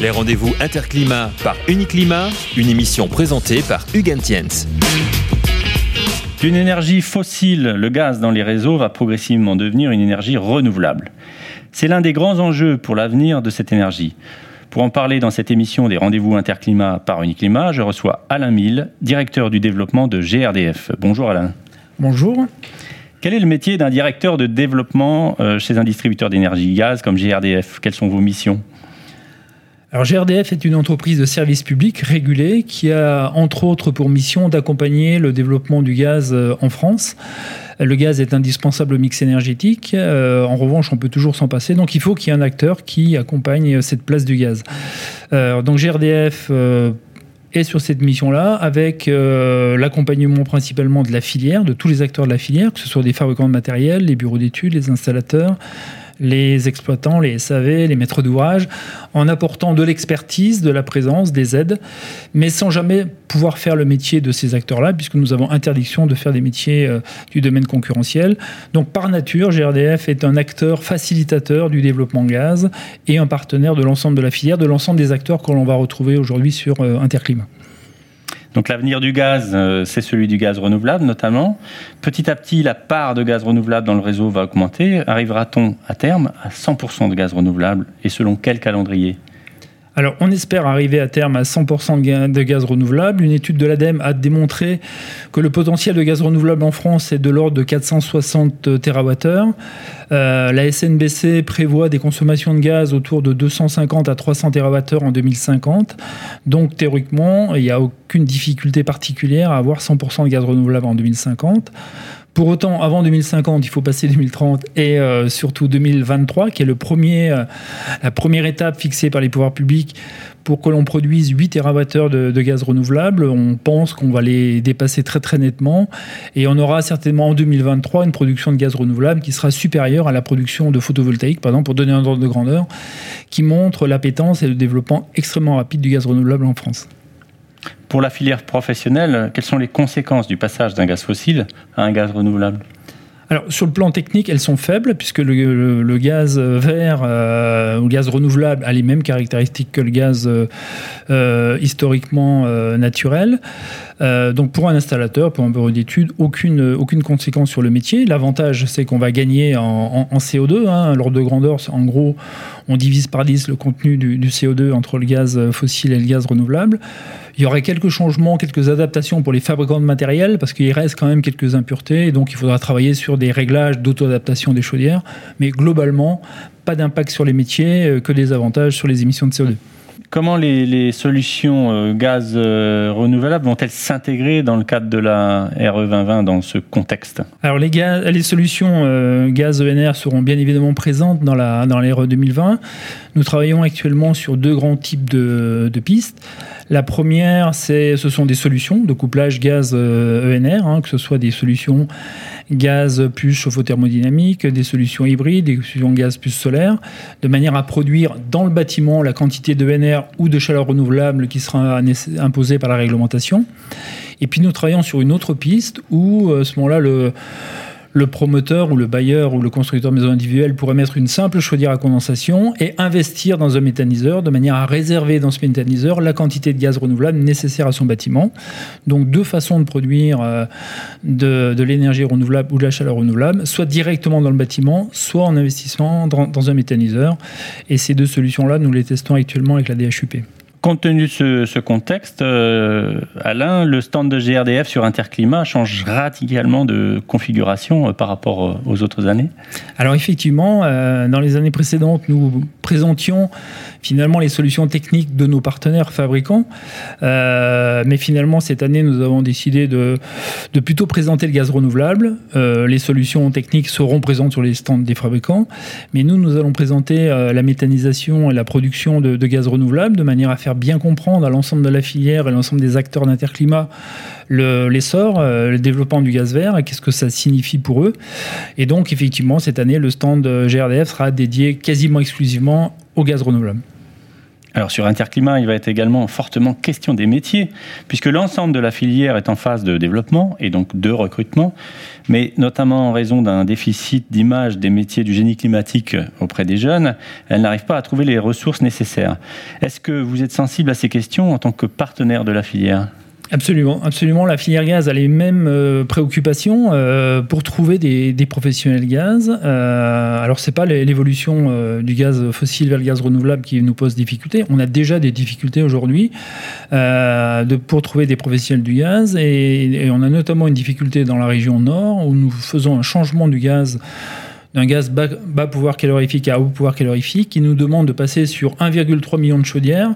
Les rendez-vous Interclimat par Uniclimat, une émission présentée par Hugues Entiens. D'une énergie fossile, le gaz dans les réseaux va progressivement devenir une énergie renouvelable. C'est l'un des grands enjeux pour l'avenir de cette énergie. Pour en parler dans cette émission des rendez-vous Interclimat par Uniclimat, je reçois Alain Mille, directeur du développement de GRDF. Bonjour Alain. Bonjour. Quel est le métier d'un directeur de développement chez un distributeur d'énergie gaz comme GRDF ? Quelles sont vos missions ? Alors, GRDF est une entreprise de service public régulée qui a, entre autres, pour mission d'accompagner le développement du gaz en France. Le gaz est indispensable au mix énergétique. En revanche, on peut toujours s'en passer. Donc, il faut qu'il y ait un acteur qui accompagne cette place du gaz. Donc, GRDF... et sur cette mission-là, avec l'accompagnement principalement de la filière, de tous les acteurs de la filière, que ce soit des fabricants de matériel, les bureaux d'études, les installateurs, les exploitants, les SAV, les maîtres d'ouvrage, en apportant de l'expertise, de la présence, des aides, mais sans jamais pouvoir faire le métier de ces acteurs-là, puisque nous avons interdiction de faire des métiers du domaine concurrentiel. Donc par nature, GRDF est un acteur facilitateur du développement gaz et un partenaire de l'ensemble de la filière, de l'ensemble des acteurs que l'on va retrouver aujourd'hui sur Interclimat. Donc l'avenir du gaz, c'est celui du gaz renouvelable notamment. Petit à petit, la part de gaz renouvelable dans le réseau va augmenter. Arrivera-t-on à terme à 100% de gaz renouvelable et selon quel calendrier ? Alors, on espère arriver à terme à 100% de gaz renouvelable. Une étude de l'ADEME a démontré que le potentiel de gaz renouvelable en France est de l'ordre de 460 TWh. La SNBC prévoit des consommations de gaz autour de 250 à 300 TWh en 2050. Donc, théoriquement, il n'y a aucune difficulté particulière à avoir 100% de gaz renouvelable en 2050. Pour autant, avant 2050, il faut passer 2030 et surtout 2023, qui est la première étape fixée par les pouvoirs publics pour que l'on produise 8 TWh de gaz renouvelable. On pense qu'on va les dépasser très très nettement et on aura certainement en 2023 une production de gaz renouvelable qui sera supérieure à la production de photovoltaïque, par exemple, pour donner un ordre de grandeur, qui montre l'appétence et le développement extrêmement rapide du gaz renouvelable en France. Pour la filière professionnelle, quelles sont les conséquences du passage d'un gaz fossile à un gaz renouvelable ? Alors, sur le plan technique, elles sont faibles, puisque le gaz vert ou le gaz renouvelable a les mêmes caractéristiques que le gaz historiquement naturel. Donc, pour un installateur, pour un bureau d'études, aucune conséquence sur le métier. L'avantage, c'est qu'on va gagner en CO2. L'ordre de grandeur, en gros, on divise par 10 le contenu du CO2 entre le gaz fossile et le gaz renouvelable. Il y aurait quelques changements, quelques adaptations pour les fabricants de matériel, parce qu'il reste quand même quelques impuretés, et donc il faudra travailler sur des réglages d'auto-adaptation des chaudières, mais globalement, pas d'impact sur les métiers, que des avantages sur les émissions de CO2. Comment les solutions gaz renouvelables vont-elles s'intégrer dans le cadre de la RE2020 dans ce contexte ? Alors les solutions gaz ENR seront bien évidemment présentes dans la RE2020. Nous travaillons actuellement sur deux grands types de pistes. La première, ce sont des solutions de couplage gaz ENR, que ce soit des solutions gaz plus chauffe-eau thermodynamique, des solutions hybrides, des solutions gaz plus solaire, de manière à produire dans le bâtiment la quantité de ENR ou de chaleur renouvelable qui sera imposée par la réglementation. Et puis nous travaillons sur une autre piste où, à ce moment-là, le promoteur ou le bailleur ou le constructeur de maison individuelle pourrait mettre une simple chaudière à condensation et investir dans un méthaniseur de manière à réserver dans ce méthaniseur la quantité de gaz renouvelable nécessaire à son bâtiment. Donc deux façons de produire de l'énergie renouvelable ou de la chaleur renouvelable, soit directement dans le bâtiment, soit en investissement dans un méthaniseur. Et ces deux solutions-là, nous les testons actuellement avec la DHUP. Compte tenu de ce contexte, Alain, le stand de GRDF sur Interclimat change radicalement de configuration par rapport aux autres années ? Alors effectivement, dans les années précédentes, nous présentions finalement les solutions techniques de nos partenaires fabricants. Mais finalement, cette année, nous avons décidé de plutôt présenter le gaz renouvelable. Les solutions techniques seront présentes sur les stands des fabricants. Mais nous allons présenter la méthanisation et la production de gaz renouvelable de manière à faire bien comprendre à l'ensemble de la filière et à l'ensemble des acteurs d'Interclimat l'essor, le développement du gaz vert et qu'est-ce que ça signifie pour eux. Et donc, effectivement, cette année, le stand GRDF sera dédié quasiment exclusivement au gaz renouvelable. Alors sur Interclimat, il va être également fortement question des métiers, puisque l'ensemble de la filière est en phase de développement et donc de recrutement, mais notamment en raison d'un déficit d'image des métiers du génie climatique auprès des jeunes, elle n'arrive pas à trouver les ressources nécessaires. Est-ce que vous êtes sensible à ces questions en tant que partenaire de la filière ? Absolument, absolument. La filière gaz a les mêmes préoccupations pour trouver des professionnels gaz. Alors, c'est pas l'évolution du gaz fossile vers le gaz renouvelable qui nous pose difficulté. On a déjà des difficultés aujourd'hui pour trouver des professionnels du gaz. Et on a notamment une difficulté dans la région nord où nous faisons un changement du gaz d'un gaz bas pouvoir calorifique à haut pouvoir calorifique, qui nous demande de passer sur 1,3 million de chaudières,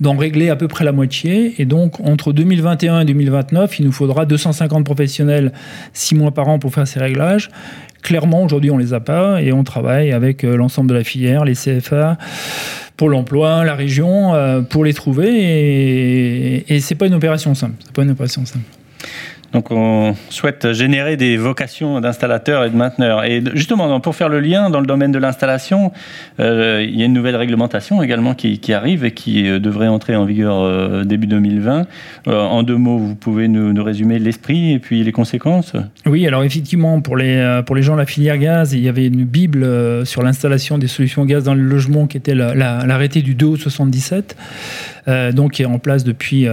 d'en régler à peu près la moitié. Et donc, entre 2021 et 2029, il nous faudra 250 professionnels 6 mois par an pour faire ces réglages. Clairement, aujourd'hui, on ne les a pas et on travaille avec l'ensemble de la filière, les CFA, Pôle emploi, la région, pour les trouver. Et ce n'est pas une opération simple. C'est pas une opération simple. Donc on souhaite générer des vocations d'installateurs et de mainteneurs. Et justement, pour faire le lien dans le domaine de l'installation, il y a une nouvelle réglementation également qui arrive et qui devrait entrer en vigueur début 2020. En deux mots, vous pouvez nous résumer l'esprit et puis les conséquences ? Oui, alors effectivement, pour les gens de la filière gaz, il y avait une bible sur l'installation des solutions gaz dans le logement qui était l'arrêté du 2 août 77, donc qui est en place depuis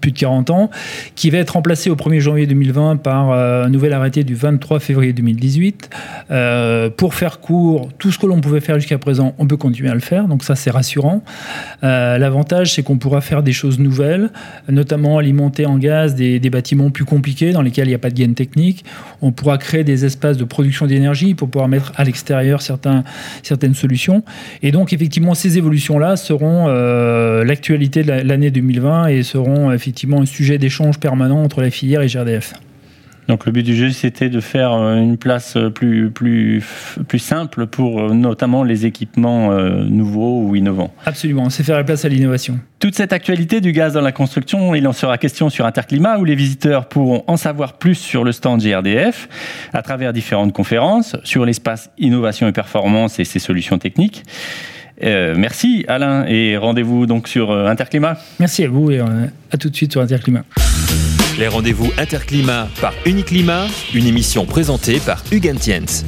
plus de 40 ans, qui va être remplacé au 1er janvier 2020 par un nouvel arrêté du 23 février 2018. Pour faire court, tout ce que l'on pouvait faire jusqu'à présent, on peut continuer à le faire, donc ça c'est rassurant. L'avantage c'est qu'on pourra faire des choses nouvelles, notamment alimenter en gaz des bâtiments plus compliqués dans lesquels il n'y a pas de gaine technique. On pourra créer des espaces de production d'énergie pour pouvoir mettre à l'extérieur certaines solutions. Et donc effectivement ces évolutions-là seront l'actualité de l'année 2020 et seront effectivement un sujet d'échange permanent entre la filière et GRDF. Donc le but du jeu, c'était de faire une place plus simple pour notamment les équipements nouveaux ou innovants. Absolument, c'est faire la place à l'innovation. Toute cette actualité du gaz dans la construction, il en sera question sur Interclimat où les visiteurs pourront en savoir plus sur le stand GRDF à travers différentes conférences sur l'espace innovation et performance et ses solutions techniques. Merci Alain et rendez-vous donc sur Interclimat. Merci à vous et à tout de suite sur Interclimat. Les rendez-vous Interclimat par Uniclimat, une émission présentée par Hugues Entiens.